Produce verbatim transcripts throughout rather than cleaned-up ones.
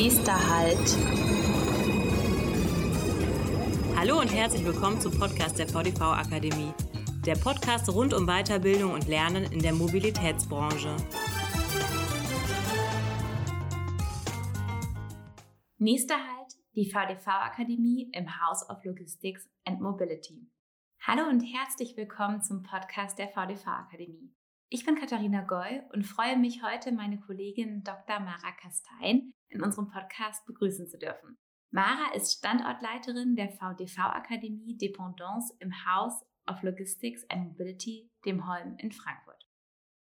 Nächster Halt. Hallo und herzlich willkommen zum Podcast der V D V Akademie. Der Podcast rund um Weiterbildung und Lernen in der Mobilitätsbranche. Nächster Halt, die V D V Akademie im House of Logistics and Mobility. Hallo und herzlich willkommen zum Podcast der V D V Akademie. Ich bin Katharina Goy und freue mich heute, meine Kollegin Doktor Mara Kastein in unserem Podcast begrüßen zu dürfen. Mara ist Standortleiterin der V D V Akademie Dependance im House of Logistics and Mobility, dem Holm in Frankfurt.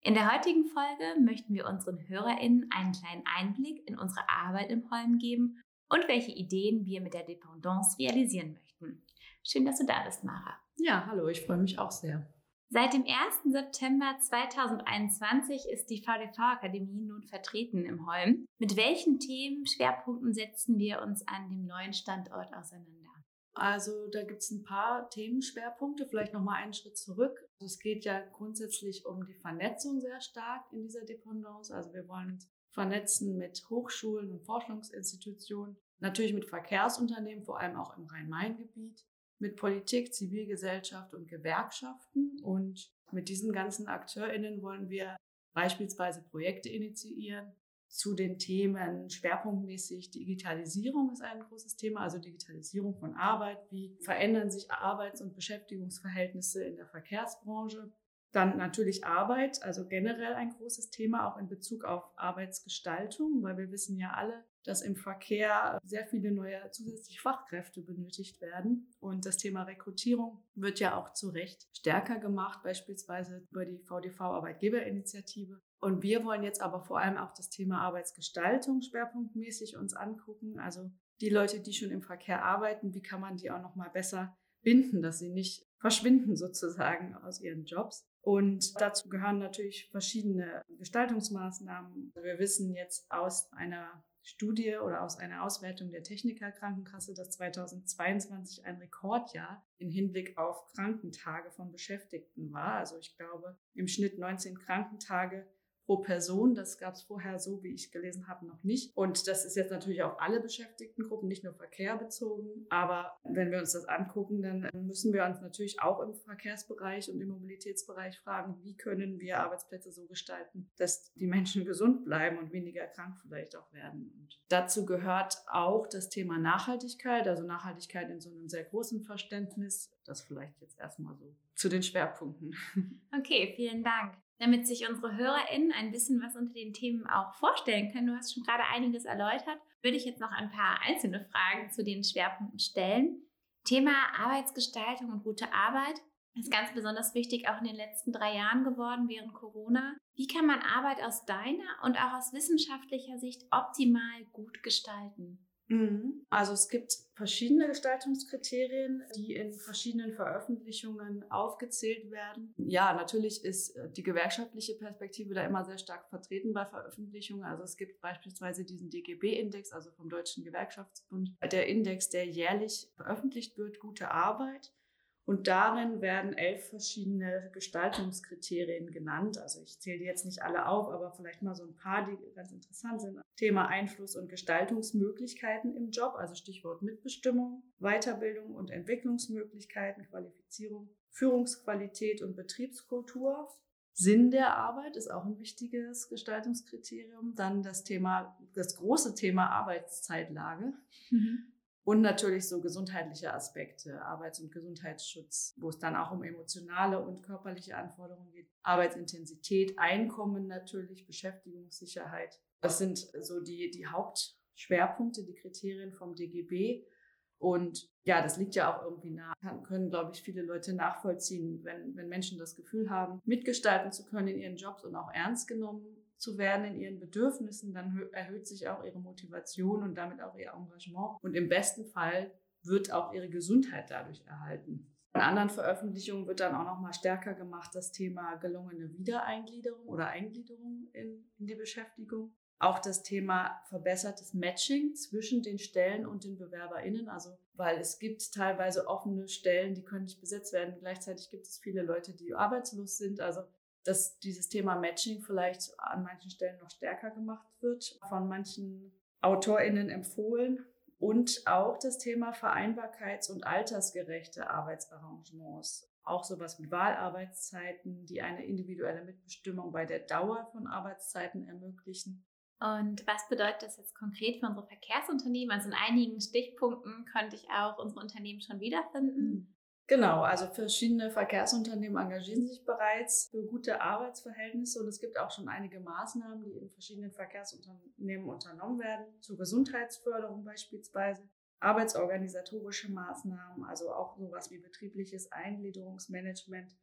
In der heutigen Folge möchten wir unseren HörerInnen einen kleinen Einblick in unsere Arbeit im Holm geben und welche Ideen wir mit der Dependance realisieren möchten. Schön, dass du da bist, Mara. Ja, hallo, ich freue mich auch sehr. Seit dem ersten September zweitausendeinundzwanzig ist die V D V-Akademie nun vertreten im Holm. Mit welchen Themen, Schwerpunkten setzen wir uns an dem neuen Standort auseinander? Also da gibt es ein paar Themenschwerpunkte, vielleicht nochmal einen Schritt zurück. Es geht ja grundsätzlich um die Vernetzung sehr stark in dieser Dependance. Also wir wollen uns vernetzen mit Hochschulen und Forschungsinstitutionen, natürlich mit Verkehrsunternehmen, vor allem auch im Rhein-Main-Gebiet, mit Politik, Zivilgesellschaft und Gewerkschaften. Und mit diesen ganzen AkteurInnen wollen wir beispielsweise Projekte initiieren zu den Themen schwerpunktmäßig. Digitalisierung ist ein großes Thema, also Digitalisierung von Arbeit. Wie verändern sich Arbeits- und Beschäftigungsverhältnisse in der Verkehrsbranche? Dann natürlich Arbeit, also generell ein großes Thema, auch in Bezug auf Arbeitsgestaltung, weil wir wissen ja alle, dass im Verkehr sehr viele neue zusätzliche Fachkräfte benötigt werden. Und das Thema Rekrutierung wird ja auch zu Recht stärker gemacht, beispielsweise über die V D V-Arbeitgeberinitiative. Und wir wollen jetzt aber vor allem auch das Thema Arbeitsgestaltung schwerpunktmäßig uns angucken. Also die Leute, die schon im Verkehr arbeiten, wie kann man die auch nochmal besser binden, dass sie nicht verschwinden sozusagen aus ihren Jobs. Und dazu gehören natürlich verschiedene Gestaltungsmaßnahmen. Wir wissen jetzt aus einer Studie oder aus einer Auswertung der Techniker Krankenkasse, dass zweitausendzweiundzwanzig ein Rekordjahr im Hinblick auf Krankentage von Beschäftigten war. Also ich glaube im Schnitt neunzehn Krankentage pro Person. Das gab es vorher so, wie ich gelesen habe, noch nicht. Und das ist jetzt natürlich auf alle Beschäftigtengruppen, nicht nur Verkehr bezogen. Aber wenn wir uns das angucken, dann müssen wir uns natürlich auch im Verkehrsbereich und im Mobilitätsbereich fragen, wie können wir Arbeitsplätze so gestalten, dass die Menschen gesund bleiben und weniger krank vielleicht auch werden. Und dazu gehört auch das Thema Nachhaltigkeit, also Nachhaltigkeit in so einem sehr großen Verständnis. Das vielleicht jetzt erstmal so zu den Schwerpunkten. Okay, vielen Dank. Damit sich unsere HörerInnen ein bisschen was unter den Themen auch vorstellen können. Du hast schon gerade einiges erläutert. Würde ich jetzt noch ein paar einzelne Fragen zu den Schwerpunkten stellen. Thema Arbeitsgestaltung und gute Arbeit ist ganz besonders wichtig, auch in den letzten drei Jahren geworden während Corona. Wie kann man Arbeit aus deiner und auch aus wissenschaftlicher Sicht optimal gut gestalten? Also es gibt verschiedene Gestaltungskriterien, die in verschiedenen Veröffentlichungen aufgezählt werden. Ja, natürlich ist die gewerkschaftliche Perspektive da immer sehr stark vertreten bei Veröffentlichungen. Also es gibt beispielsweise diesen D G B-Index, also vom Deutschen Gewerkschaftsbund, der Index, der jährlich veröffentlicht wird, gute Arbeit. Und darin werden elf verschiedene Gestaltungskriterien genannt. Also ich zähle die jetzt nicht alle auf, aber vielleicht mal so ein paar, die ganz interessant sind. Thema Einfluss und Gestaltungsmöglichkeiten im Job, also Stichwort Mitbestimmung, Weiterbildung und Entwicklungsmöglichkeiten, Qualifizierung, Führungsqualität und Betriebskultur. Sinn der Arbeit ist auch ein wichtiges Gestaltungskriterium. Dann das Thema, das große Thema Arbeitszeitlage. Mhm. Und natürlich so gesundheitliche Aspekte, Arbeits- und Gesundheitsschutz, wo es dann auch um emotionale und körperliche Anforderungen geht. Arbeitsintensität, Einkommen natürlich, Beschäftigungssicherheit. Das sind so die, die Hauptschwerpunkte, die Kriterien vom D G B. Und ja, das liegt ja auch irgendwie nah. Können, glaube ich, viele Leute nachvollziehen, wenn, wenn Menschen das Gefühl haben, mitgestalten zu können in ihren Jobs und auch ernst genommen zu werden in ihren Bedürfnissen, dann erhöht sich auch ihre Motivation und damit auch ihr Engagement. Und im besten Fall wird auch ihre Gesundheit dadurch erhalten. In anderen Veröffentlichungen wird dann auch nochmal stärker gemacht das Thema gelungene Wiedereingliederung oder Eingliederung in, in die Beschäftigung. Auch das Thema verbessertes Matching zwischen den Stellen und den BewerberInnen, also weil es gibt teilweise offene Stellen, die können nicht besetzt werden. Gleichzeitig gibt es viele Leute, die arbeitslos sind, also dass dieses Thema Matching vielleicht an manchen Stellen noch stärker gemacht wird von manchen AutorInnen empfohlen und auch das Thema Vereinbarkeits- und altersgerechte Arbeitsarrangements. Auch sowas mit Wahlarbeitszeiten, die eine individuelle Mitbestimmung bei der Dauer von Arbeitszeiten ermöglichen. Und was bedeutet das jetzt konkret für unsere Verkehrsunternehmen? Also in einigen Stichpunkten konnte ich auch unsere Unternehmen schon wiederfinden. Genau, also verschiedene Verkehrsunternehmen engagieren sich bereits für gute Arbeitsverhältnisse und es gibt auch schon einige Maßnahmen, die in verschiedenen Verkehrsunternehmen unternommen werden, zur Gesundheitsförderung beispielsweise, arbeitsorganisatorische Maßnahmen, also auch sowas wie betriebliches Eingliederungsmanagement,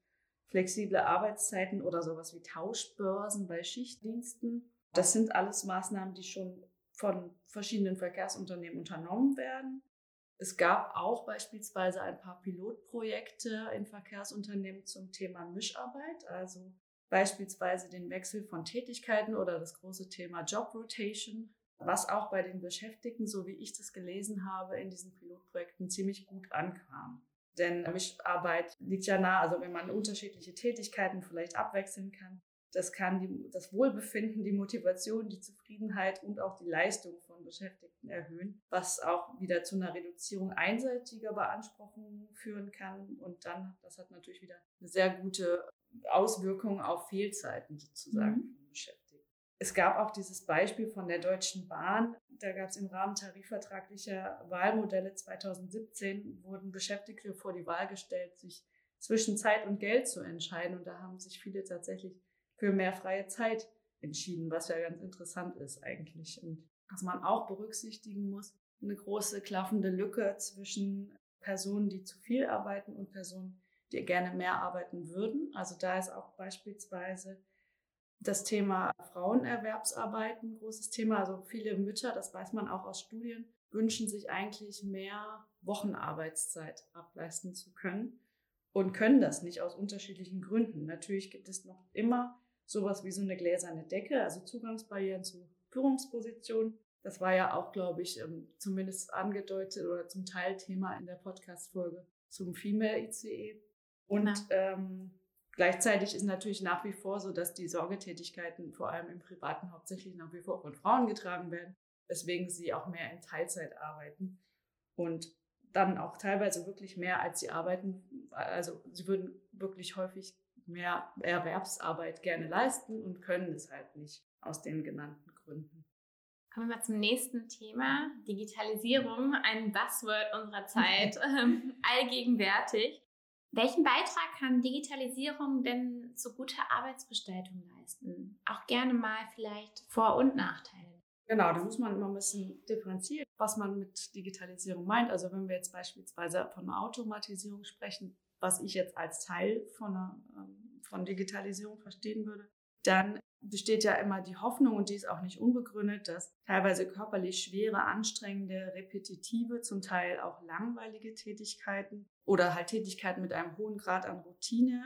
flexible Arbeitszeiten oder sowas wie Tauschbörsen bei Schichtdiensten. Das sind alles Maßnahmen, die schon von verschiedenen Verkehrsunternehmen unternommen werden. Es gab auch beispielsweise ein paar Pilotprojekte in Verkehrsunternehmen zum Thema Mischarbeit, also beispielsweise den Wechsel von Tätigkeiten oder das große Thema Job Rotation, was auch bei den Beschäftigten, so wie ich das gelesen habe, in diesen Pilotprojekten ziemlich gut ankam. Denn Mischarbeit liegt ja nah, also wenn man unterschiedliche Tätigkeiten vielleicht abwechseln kann, das kann die, das Wohlbefinden, die Motivation, die Zufriedenheit und auch die Leistung von Beschäftigten erhöhen, was auch wieder zu einer Reduzierung einseitiger Beanspruchungen führen kann. Und dann, das hat natürlich wieder eine sehr gute Auswirkung auf Fehlzeiten sozusagen mhm. von Beschäftigten. Es gab auch dieses Beispiel von der Deutschen Bahn. Da gab es im Rahmen tarifvertraglicher Wahlmodelle zweitausendsiebzehn, wurden Beschäftigte vor die Wahl gestellt, sich zwischen Zeit und Geld zu entscheiden. Und da haben sich viele tatsächlich für mehr freie Zeit entschieden, was ja ganz interessant ist eigentlich. Und was man auch berücksichtigen muss, eine große klaffende Lücke zwischen Personen, die zu viel arbeiten und Personen, die gerne mehr arbeiten würden. Also da ist auch beispielsweise das Thema Frauenerwerbsarbeit ein großes Thema. Also viele Mütter, das weiß man auch aus Studien, wünschen sich eigentlich mehr Wochenarbeitszeit ableisten zu können und können das nicht aus unterschiedlichen Gründen. Natürlich gibt es noch immer sowas wie so eine gläserne Decke, also Zugangsbarrieren zu Führungspositionen. Das war ja auch, glaube ich, zumindest angedeutet oder zum Teil Thema in der Podcast-Folge zum Female I C E. Und ja. ähm, gleichzeitig ist natürlich nach wie vor so, dass die Sorgetätigkeiten vor allem im Privaten hauptsächlich nach wie vor von Frauen getragen werden, weswegen sie auch mehr in Teilzeit arbeiten und dann auch teilweise wirklich mehr, als sie arbeiten. Also sie würden wirklich häufig mehr Erwerbsarbeit gerne leisten und können es halt nicht aus den genannten Gründen. Kommen wir mal zum nächsten Thema, Digitalisierung, ein Buzzword unserer Zeit, allgegenwärtig. Welchen Beitrag kann Digitalisierung denn zu guter Arbeitsgestaltung leisten? Auch gerne mal vielleicht Vor- und Nachteile. Genau, da muss man immer ein bisschen differenzieren, was man mit Digitalisierung meint. Also wenn wir jetzt beispielsweise von Automatisierung sprechen, was ich jetzt als Teil von, einer, von Digitalisierung verstehen würde, dann besteht ja immer die Hoffnung, und die ist auch nicht unbegründet, dass teilweise körperlich schwere, anstrengende, repetitive, zum Teil auch langweilige Tätigkeiten oder halt Tätigkeiten mit einem hohen Grad an Routine,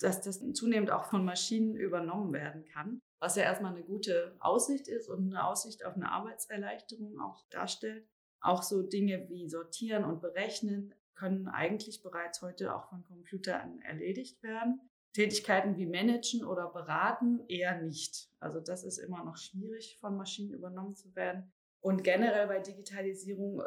dass das zunehmend auch von Maschinen übernommen werden kann, was ja erstmal eine gute Aussicht ist und eine Aussicht auf eine Arbeitserleichterung auch darstellt. Auch so Dinge wie Sortieren und Berechnen können eigentlich bereits heute auch von Computern erledigt werden. Tätigkeiten wie Managen oder Beraten eher nicht. Also das ist immer noch schwierig, von Maschinen übernommen zu werden. Und generell bei Digitalisierung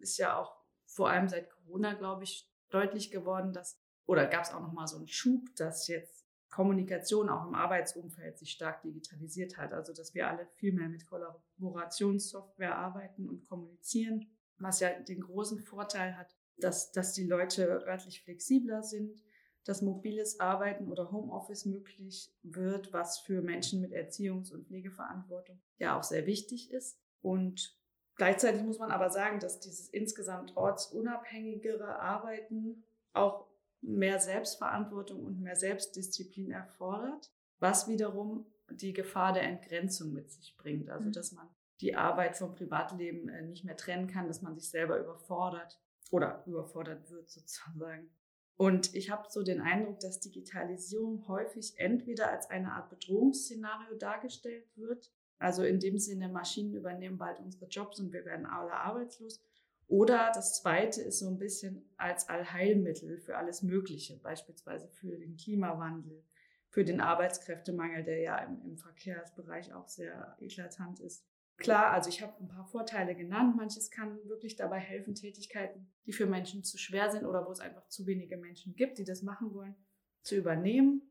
ist ja auch vor allem seit Corona, glaube ich, deutlich geworden, dass Oder gab es auch nochmal so einen Schub, dass jetzt Kommunikation auch im Arbeitsumfeld sich stark digitalisiert hat. Also dass wir alle viel mehr mit Kollaborationssoftware arbeiten und kommunizieren, was ja den großen Vorteil hat, dass, dass die Leute örtlich flexibler sind, dass mobiles Arbeiten oder Homeoffice möglich wird, was für Menschen mit Erziehungs- und Pflegeverantwortung ja auch sehr wichtig ist. Und gleichzeitig muss man aber sagen, dass dieses insgesamt ortsunabhängigere Arbeiten auch mehr Selbstverantwortung und mehr Selbstdisziplin erfordert, was wiederum die Gefahr der Entgrenzung mit sich bringt. Also dass man die Arbeit vom Privatleben nicht mehr trennen kann, dass man sich selber überfordert oder überfordert wird sozusagen. Und ich habe so den Eindruck, dass Digitalisierung häufig entweder als eine Art Bedrohungsszenario dargestellt wird, also in dem Sinne, Maschinen übernehmen bald unsere Jobs und wir werden alle arbeitslos. Oder das Zweite ist so ein bisschen als Allheilmittel für alles Mögliche, beispielsweise für den Klimawandel, für den Arbeitskräftemangel, der ja im, im Verkehrsbereich auch sehr eklatant ist, Klar, also ich habe ein paar Vorteile genannt. Manches kann wirklich dabei helfen, Tätigkeiten, die für Menschen zu schwer sind oder wo es einfach zu wenige Menschen gibt, die das machen wollen, zu übernehmen.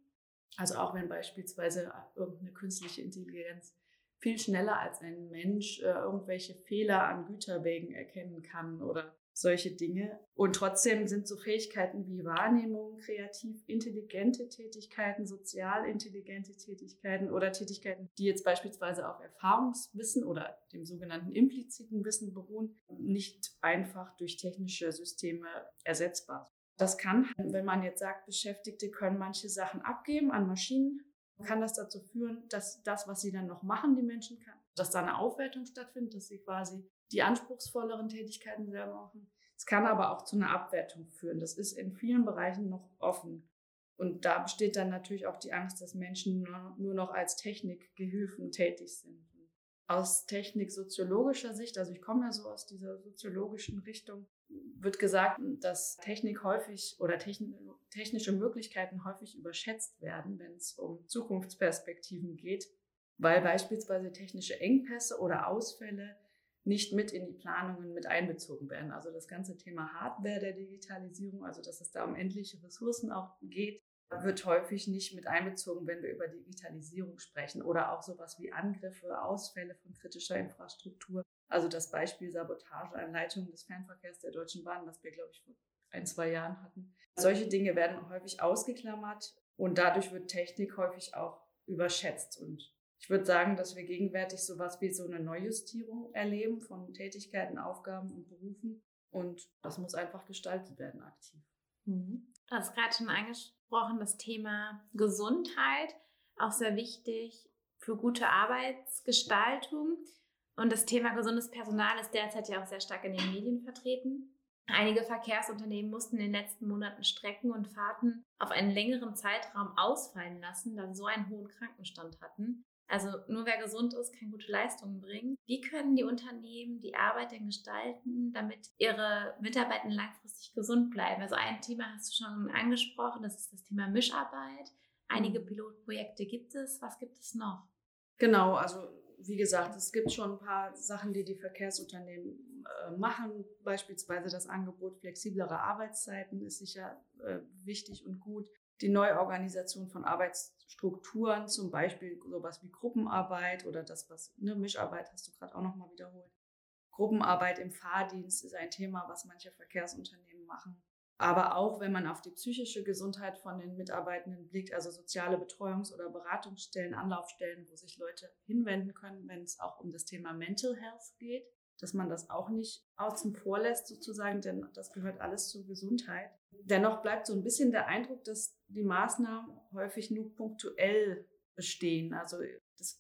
Also auch wenn beispielsweise irgendeine künstliche Intelligenz viel schneller als ein Mensch äh, irgendwelche Fehler an Güterwegen erkennen kann oder solche Dinge. Und trotzdem sind so Fähigkeiten wie Wahrnehmung, kreativ intelligente Tätigkeiten, sozial intelligente Tätigkeiten oder Tätigkeiten, die jetzt beispielsweise auf Erfahrungswissen oder dem sogenannten impliziten Wissen beruhen, nicht einfach durch technische Systeme ersetzbar. Das kann, wenn man jetzt sagt, Beschäftigte können manche Sachen abgeben an Maschinen, kann das dazu führen, dass das, was sie dann noch machen, die Menschen kann, dass da eine Aufwertung stattfindet, dass sie quasi die anspruchsvolleren Tätigkeiten selber machen. Es kann aber auch zu einer Abwertung führen. Das ist in vielen Bereichen noch offen. Und da besteht dann natürlich auch die Angst, dass Menschen nur noch als Technikgehilfen tätig sind. Aus techniksoziologischer Sicht, also ich komme ja so aus dieser soziologischen Richtung, wird gesagt, dass Technik häufig oder technische Möglichkeiten häufig überschätzt werden, wenn es um Zukunftsperspektiven geht, weil beispielsweise technische Engpässe oder Ausfälle nicht mit in die Planungen mit einbezogen werden. Also das ganze Thema Hardware der Digitalisierung, also dass es da um endliche Ressourcen auch geht, wird häufig nicht mit einbezogen, wenn wir über Digitalisierung sprechen oder auch sowas wie Angriffe, Ausfälle von kritischer Infrastruktur. Also das Beispiel Sabotageanleitung des Fernverkehrs der Deutschen Bahn, was wir, glaube ich, vor ein, zwei Jahren hatten. Solche Dinge werden häufig ausgeklammert und dadurch wird Technik häufig auch überschätzt. Und ich würde sagen, dass wir gegenwärtig sowas wie so eine Neujustierung erleben von Tätigkeiten, Aufgaben und Berufen. Und das muss einfach gestaltet werden aktiv. Mhm. Du hast gerade schon angesprochen, das Thema Gesundheit, auch sehr wichtig für gute Arbeitsgestaltung. Und das Thema gesundes Personal ist derzeit ja auch sehr stark in den Medien vertreten. Einige Verkehrsunternehmen mussten in den letzten Monaten Strecken und Fahrten auf einen längeren Zeitraum ausfallen lassen, da sie so einen hohen Krankenstand hatten. Also nur wer gesund ist, kann gute Leistungen bringen. Wie können die Unternehmen die Arbeit denn gestalten, damit ihre Mitarbeitenden langfristig gesund bleiben? Also ein Thema hast du schon angesprochen, das ist das Thema Mischarbeit. Einige Pilotprojekte gibt es. Was gibt es noch? Genau, also wie gesagt, es gibt schon ein paar Sachen, die die Verkehrsunternehmen äh, machen. Beispielsweise das Angebot flexiblerer Arbeitszeiten ist sicher äh, wichtig und gut. Die Neuorganisation von Arbeitsstrukturen, zum Beispiel sowas wie Gruppenarbeit oder das, was ne, Mischarbeit hast du gerade auch nochmal wiederholt. Gruppenarbeit im Fahrdienst ist ein Thema, was manche Verkehrsunternehmen machen. Aber auch, wenn man auf die psychische Gesundheit von den Mitarbeitenden blickt, also soziale Betreuungs- oder Beratungsstellen, Anlaufstellen, wo sich Leute hinwenden können, wenn es auch um das Thema Mental Health geht, dass man das auch nicht außen vor lässt sozusagen, denn das gehört alles zur Gesundheit. Dennoch bleibt so ein bisschen der Eindruck, dass die Maßnahmen häufig nur punktuell bestehen. Also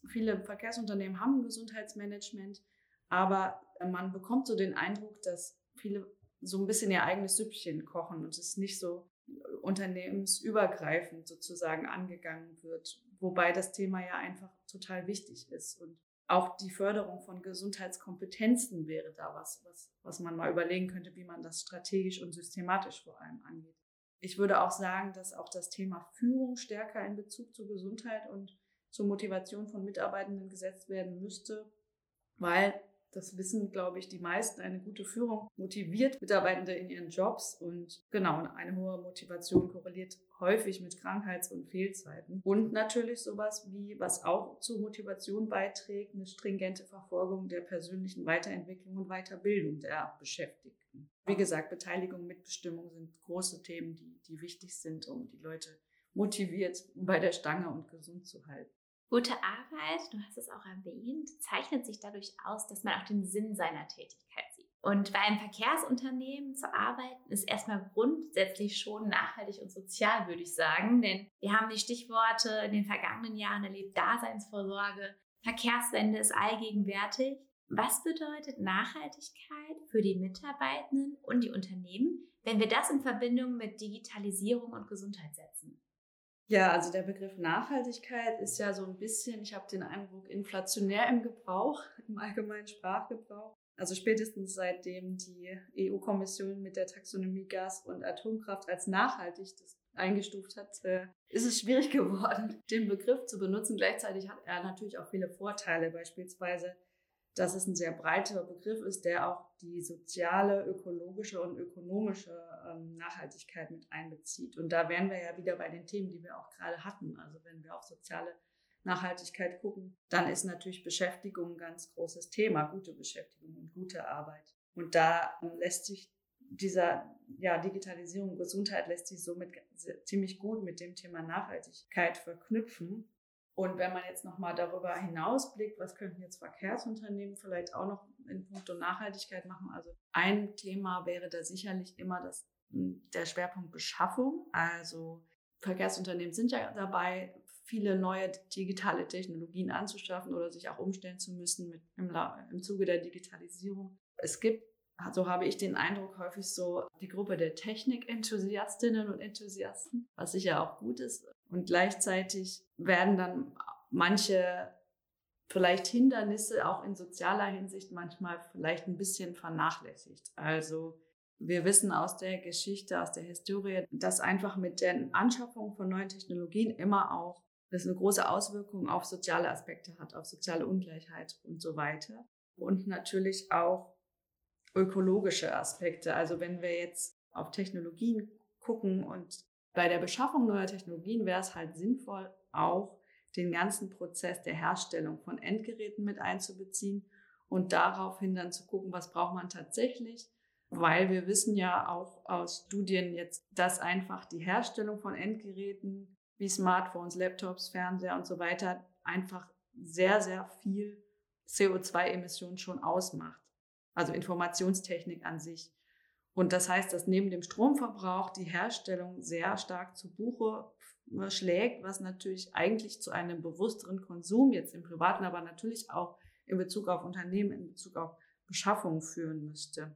viele Verkehrsunternehmen haben ein Gesundheitsmanagement, aber man bekommt so den Eindruck, dass viele so ein bisschen ihr eigenes Süppchen kochen und es nicht so unternehmensübergreifend sozusagen angegangen wird, wobei das Thema ja einfach total wichtig ist. Und auch die Förderung von Gesundheitskompetenzen wäre da was, was, was man mal überlegen könnte, wie man das strategisch und systematisch vor allem angeht. Ich würde auch sagen, dass auch das Thema Führung stärker in Bezug zur Gesundheit und zur Motivation von Mitarbeitenden gesetzt werden müsste, weil das wissen, glaube ich, die meisten. Eine gute Führung motiviert Mitarbeitende in ihren Jobs und genau, eine hohe Motivation korreliert häufig mit Krankheits- und Fehlzeiten. Und natürlich sowas wie, was auch zur Motivation beiträgt, eine stringente Verfolgung der persönlichen Weiterentwicklung und Weiterbildung der Beschäftigten. Wie gesagt, Beteiligung, Mitbestimmung sind große Themen, die, die wichtig sind, um die Leute motiviert bei der Stange und gesund zu halten. Gute Arbeit, du hast es auch erwähnt, zeichnet sich dadurch aus, dass man auch den Sinn seiner Tätigkeit sieht. Und bei einem Verkehrsunternehmen zu arbeiten, ist erstmal grundsätzlich schon nachhaltig und sozial, würde ich sagen. Denn wir haben die Stichworte in den vergangenen Jahren erlebt, Daseinsvorsorge, Verkehrswende ist allgegenwärtig. Was bedeutet Nachhaltigkeit für die Mitarbeitenden und die Unternehmen, wenn wir das in Verbindung mit Digitalisierung und Gesundheit setzen? Ja, also der Begriff Nachhaltigkeit ist ja so ein bisschen, ich habe den Eindruck, inflationär im Gebrauch, im allgemeinen Sprachgebrauch. Also spätestens seitdem die E U-Kommission mit der Taxonomie Gas und Atomkraft als nachhaltig das eingestuft hat, ist es schwierig geworden, den Begriff zu benutzen. Gleichzeitig hat er natürlich auch viele Vorteile, beispielsweise dass es ein sehr breiter Begriff ist, der auch die soziale, ökologische und ökonomische ähm, Nachhaltigkeit mit einbezieht. Und da wären wir ja wieder bei den Themen, die wir auch gerade hatten. Also wenn wir auf soziale Nachhaltigkeit gucken, dann ist natürlich Beschäftigung ein ganz großes Thema, gute Beschäftigung und gute Arbeit. Und da lässt sich dieser, ja, Digitalisierung und Gesundheit lässt sich somit ziemlich gut mit dem Thema Nachhaltigkeit verknüpfen. Und wenn man jetzt nochmal darüber hinausblickt, was könnten jetzt Verkehrsunternehmen vielleicht auch noch in puncto Nachhaltigkeit machen? Also ein Thema wäre da sicherlich immer das, der Schwerpunkt Beschaffung. Also Verkehrsunternehmen sind ja dabei, viele neue digitale Technologien anzuschaffen oder sich auch umstellen zu müssen mit, im, im Zuge der Digitalisierung. Es gibt, so habe ich den Eindruck, häufig so die Gruppe der Technikenthusiastinnen und Enthusiasten, was sicher auch gut ist. Und gleichzeitig werden dann manche vielleicht Hindernisse auch in sozialer Hinsicht manchmal vielleicht ein bisschen vernachlässigt. Also wir wissen aus der Geschichte, aus der Historie, dass einfach mit der Anschaffung von neuen Technologien immer auch das eine große Auswirkung auf soziale Aspekte hat, auf soziale Ungleichheit und so weiter. Und natürlich auch ökologische Aspekte. Also wenn wir jetzt auf Technologien gucken und bei der Beschaffung neuer Technologien wäre es halt sinnvoll, auch den ganzen Prozess der Herstellung von Endgeräten mit einzubeziehen und daraufhin dann zu gucken, was braucht man tatsächlich, weil wir wissen ja auch aus Studien jetzt, dass einfach die Herstellung von Endgeräten wie Smartphones, Laptops, Fernseher und so weiter einfach sehr, sehr viel C O zwei Emissionen schon ausmacht, also Informationstechnik an sich. Und das heißt, dass neben dem Stromverbrauch die Herstellung sehr stark zu Buche schlägt, was natürlich eigentlich zu einem bewussteren Konsum jetzt im Privaten, aber natürlich auch in Bezug auf Unternehmen, in Bezug auf Beschaffung führen müsste.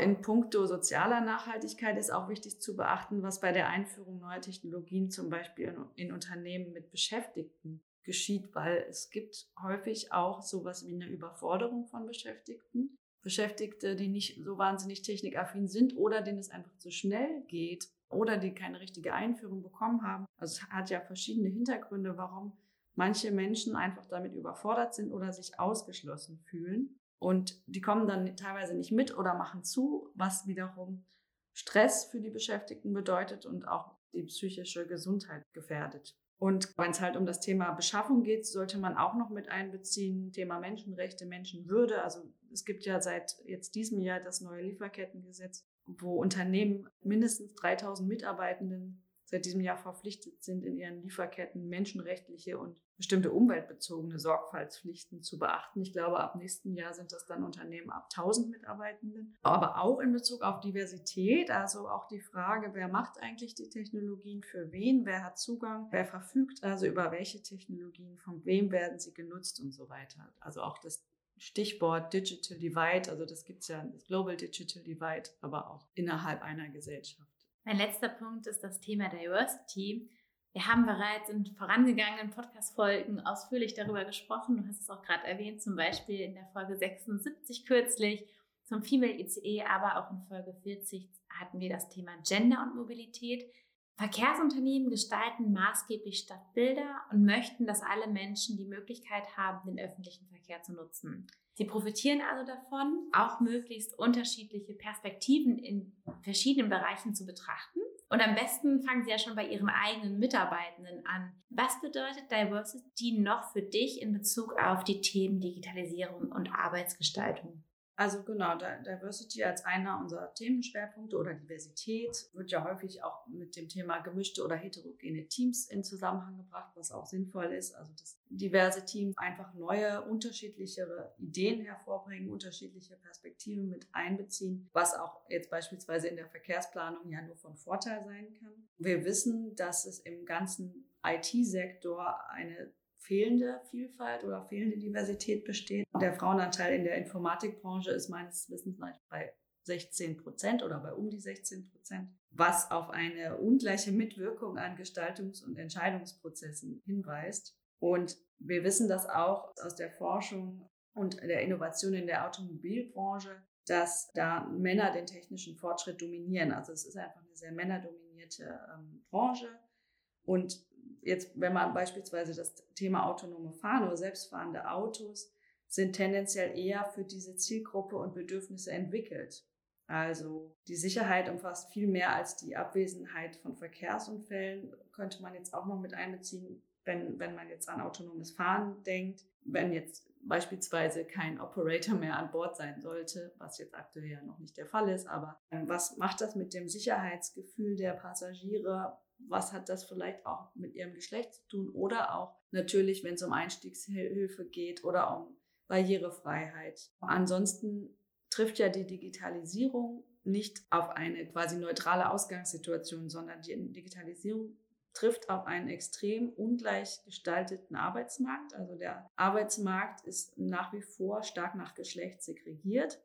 In puncto sozialer Nachhaltigkeit ist auch wichtig zu beachten, was bei der Einführung neuer Technologien zum Beispiel in Unternehmen mit Beschäftigten geschieht, weil es gibt häufig auch sowas wie eine Überforderung von Beschäftigten. Beschäftigte, die nicht so wahnsinnig technikaffin sind oder denen es einfach zu schnell geht oder die keine richtige Einführung bekommen haben. Also es hat ja verschiedene Hintergründe, warum manche Menschen einfach damit überfordert sind oder sich ausgeschlossen fühlen. Und die kommen dann teilweise nicht mit oder machen zu, was wiederum Stress für die Beschäftigten bedeutet und auch die psychische Gesundheit gefährdet. Und wenn es halt um das Thema Beschaffung geht, sollte man auch noch mit einbeziehen, Thema Menschenrechte, Menschenwürde. Also es gibt ja seit jetzt diesem Jahr das neue Lieferkettengesetz, wo Unternehmen mindestens dreitausend Mitarbeitenden seit diesem Jahr verpflichtet sind, in ihren Lieferketten menschenrechtliche und bestimmte umweltbezogene Sorgfaltspflichten zu beachten. Ich glaube, ab nächsten Jahr sind das dann Unternehmen ab tausend Mitarbeitenden. Aber auch in Bezug auf Diversität, also auch die Frage, wer macht eigentlich die Technologien für wen, wer hat Zugang, wer verfügt also über welche Technologien, von wem werden sie genutzt und so weiter. Also auch das Stichwort Digital Divide, also das gibt es ja, das Global Digital Divide, aber auch innerhalb einer Gesellschaft. Mein letzter Punkt ist das Thema Diversity. Wir haben bereits in vorangegangenen Podcast-Folgen ausführlich darüber gesprochen. Du hast es auch gerade erwähnt, zum Beispiel in der Folge sechsundsiebzig kürzlich zum Female I C E, aber auch in Folge vierzig hatten wir das Thema Gender und Mobilität. Verkehrsunternehmen gestalten maßgeblich Stadtbilder und möchten, dass alle Menschen die Möglichkeit haben, den öffentlichen Verkehr zu nutzen. Sie profitieren also davon, auch möglichst unterschiedliche Perspektiven in verschiedenen Bereichen zu betrachten. Und am besten fangen Sie ja schon bei Ihren eigenen Mitarbeitenden an. Was bedeutet Diversity noch für dich in Bezug auf die Themen Digitalisierung und Arbeitsgestaltung? Also genau, Diversity als einer unserer Themenschwerpunkte oder Diversität wird ja häufig auch mit dem Thema gemischte oder heterogene Teams in Zusammenhang gebracht, was auch sinnvoll ist. Also dass diverse Teams einfach neue, unterschiedlichere Ideen hervorbringen, unterschiedliche Perspektiven mit einbeziehen, was auch jetzt beispielsweise in der Verkehrsplanung ja nur von Vorteil sein kann. Wir wissen, dass es im ganzen I T-Sektor eine fehlende Vielfalt oder fehlende Diversität besteht. Der Frauenanteil in der Informatikbranche ist meines Wissens bei sechzehn Prozent oder bei um die sechzehn Prozent, was auf eine ungleiche Mitwirkung an Gestaltungs- und Entscheidungsprozessen hinweist. Und wir wissen das auch aus der Forschung und der Innovation in der Automobilbranche, dass da Männer den technischen Fortschritt dominieren. Also es ist einfach eine sehr männerdominierte ähm, Branche. Und jetzt, wenn man beispielsweise das Thema autonome Fahren oder selbstfahrende Autos sind tendenziell eher für diese Zielgruppe und Bedürfnisse entwickelt. Also die Sicherheit umfasst viel mehr als die Abwesenheit von Verkehrsunfällen, könnte man jetzt auch noch mit einbeziehen, wenn, wenn man jetzt an autonomes Fahren denkt, wenn jetzt beispielsweise kein Operator mehr an Bord sein sollte, was jetzt aktuell ja noch nicht der Fall ist, aber was macht das mit dem Sicherheitsgefühl der Passagiere? Was hat das vielleicht auch mit ihrem Geschlecht zu tun? Oder auch natürlich, wenn es um Einstiegshilfe geht oder um Barrierefreiheit. Ansonsten trifft ja die Digitalisierung nicht auf eine quasi neutrale Ausgangssituation, sondern die Digitalisierung trifft auf einen extrem ungleich gestalteten Arbeitsmarkt. Also der Arbeitsmarkt ist nach wie vor stark nach Geschlecht segregiert.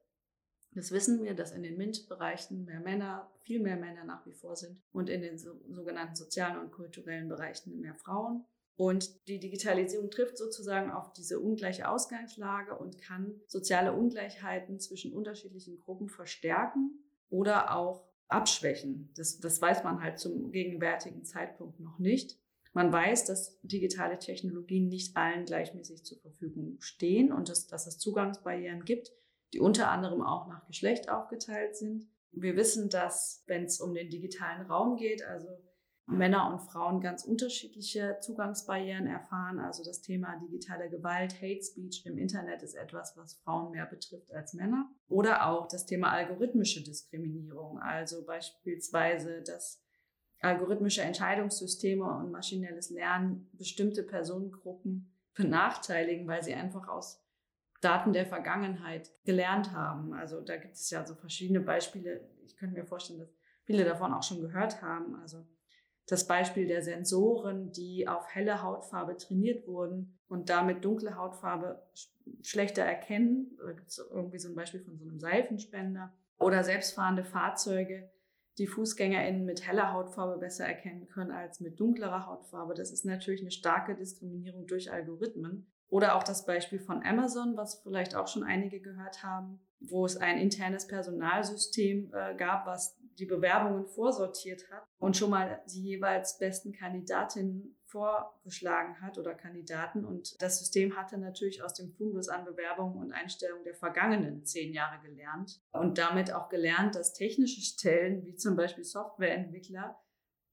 Das wissen wir, dass in den MINT-Bereichen mehr Männer, viel mehr Männer nach wie vor sind und in den so, sogenannten sozialen und kulturellen Bereichen mehr Frauen. Und die Digitalisierung trifft sozusagen auf diese ungleiche Ausgangslage und kann soziale Ungleichheiten zwischen unterschiedlichen Gruppen verstärken oder auch abschwächen. Das, das weiß man halt zum gegenwärtigen Zeitpunkt noch nicht. Man weiß, dass digitale Technologien nicht allen gleichmäßig zur Verfügung stehen und dass, dass es Zugangsbarrieren gibt, die unter anderem auch nach Geschlecht aufgeteilt sind. Wir wissen, dass, wenn es um den digitalen Raum geht, also Männer und Frauen ganz unterschiedliche Zugangsbarrieren erfahren. Also das Thema digitale Gewalt, Hate Speech im Internet ist etwas, was Frauen mehr betrifft als Männer. Oder auch das Thema algorithmische Diskriminierung. Also beispielsweise, dass algorithmische Entscheidungssysteme und maschinelles Lernen bestimmte Personengruppen benachteiligen, weil sie einfach aus Daten der Vergangenheit gelernt haben. Also da gibt es ja so verschiedene Beispiele. Ich könnte mir vorstellen, dass viele davon auch schon gehört haben. Also das Beispiel der Sensoren, die auf helle Hautfarbe trainiert wurden und damit dunkle Hautfarbe schlechter erkennen. Da gibt es irgendwie so ein Beispiel von so einem Seifenspender. Oder selbstfahrende Fahrzeuge, die FußgängerInnen mit heller Hautfarbe besser erkennen können als mit dunklerer Hautfarbe. Das ist natürlich eine starke Diskriminierung durch Algorithmen. Oder auch das Beispiel von Amazon, was vielleicht auch schon einige gehört haben, wo es ein internes Personalsystem äh, gab, was die Bewerbungen vorsortiert hat und schon mal die jeweils besten Kandidatinnen vorgeschlagen hat oder Kandidaten. Und das System hatte natürlich aus dem Fundus an Bewerbungen und Einstellungen der vergangenen zehn Jahre gelernt und damit auch gelernt, dass technische Stellen wie zum Beispiel Softwareentwickler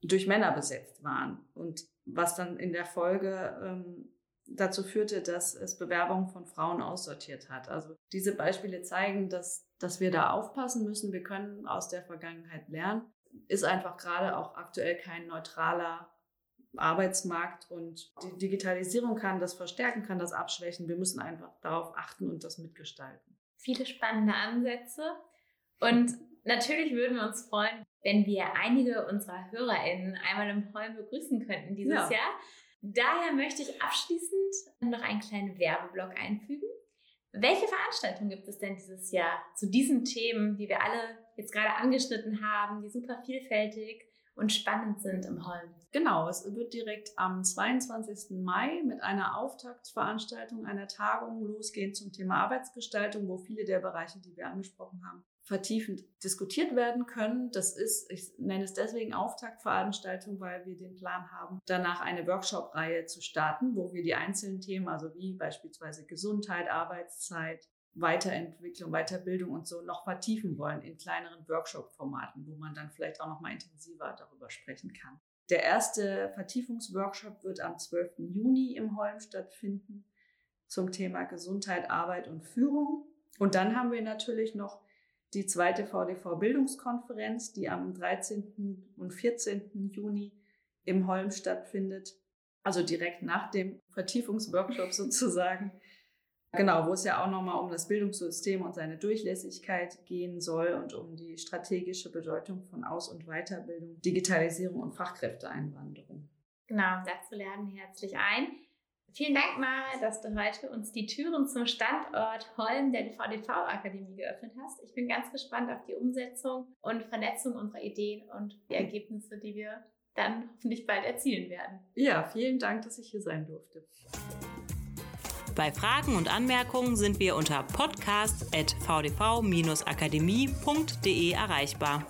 durch Männer besetzt waren. Und was dann in der Folge ähm, dazu führte, dass es Bewerbungen von Frauen aussortiert hat. Also diese Beispiele zeigen, dass, dass wir da aufpassen müssen. Wir können aus der Vergangenheit lernen. Ist einfach gerade auch aktuell kein neutraler Arbeitsmarkt und die Digitalisierung kann das verstärken, kann das abschwächen. Wir müssen einfach darauf achten und das mitgestalten. Viele spannende Ansätze und natürlich würden wir uns freuen, wenn wir einige unserer HörerInnen einmal im Holm begrüßen könnten dieses ja. Jahr. Daher möchte ich abschließend noch einen kleinen Werbeblock einfügen. Welche Veranstaltungen gibt es denn dieses Jahr zu diesen Themen, die wir alle jetzt gerade angeschnitten haben, die super vielfältig und spannend sind im Holm? Genau, es wird direkt am zweiundzwanzigsten Mai mit einer Auftaktveranstaltung, einer Tagung losgehen zum Thema Arbeitsgestaltung, wo viele der Bereiche, die wir angesprochen haben, vertiefend diskutiert werden können. Das ist, ich nenne es deswegen Auftaktveranstaltung, weil wir den Plan haben, danach eine Workshop-Reihe zu starten, wo wir die einzelnen Themen, also wie beispielsweise Gesundheit, Arbeitszeit, Weiterentwicklung, Weiterbildung und so noch vertiefen wollen in kleineren Workshop-Formaten, wo man dann vielleicht auch noch mal intensiver darüber sprechen kann. Der erste Vertiefungsworkshop wird am zwölften Juni im Holm stattfinden zum Thema Gesundheit, Arbeit und Führung. Und dann haben wir natürlich noch die zweite V D V-Bildungskonferenz, die am dreizehnten und vierzehnten Juni im Holm stattfindet, also direkt nach dem Vertiefungsworkshop sozusagen. Genau, wo es ja auch nochmal um das Bildungssystem und seine Durchlässigkeit gehen soll und um die strategische Bedeutung von Aus- und Weiterbildung, Digitalisierung und Fachkräfteeinwanderung. Genau, dazu laden wir herzlich ein. Vielen Dank, Mara, dass du heute uns die Türen zum Standort Holm der V D V-Akademie geöffnet hast. Ich bin ganz gespannt auf die Umsetzung und Vernetzung unserer Ideen und die Ergebnisse, die wir dann hoffentlich bald erzielen werden. Ja, vielen Dank, dass ich hier sein durfte. Bei Fragen und Anmerkungen sind wir unter podcast at v d v dash akademie punkt d e erreichbar.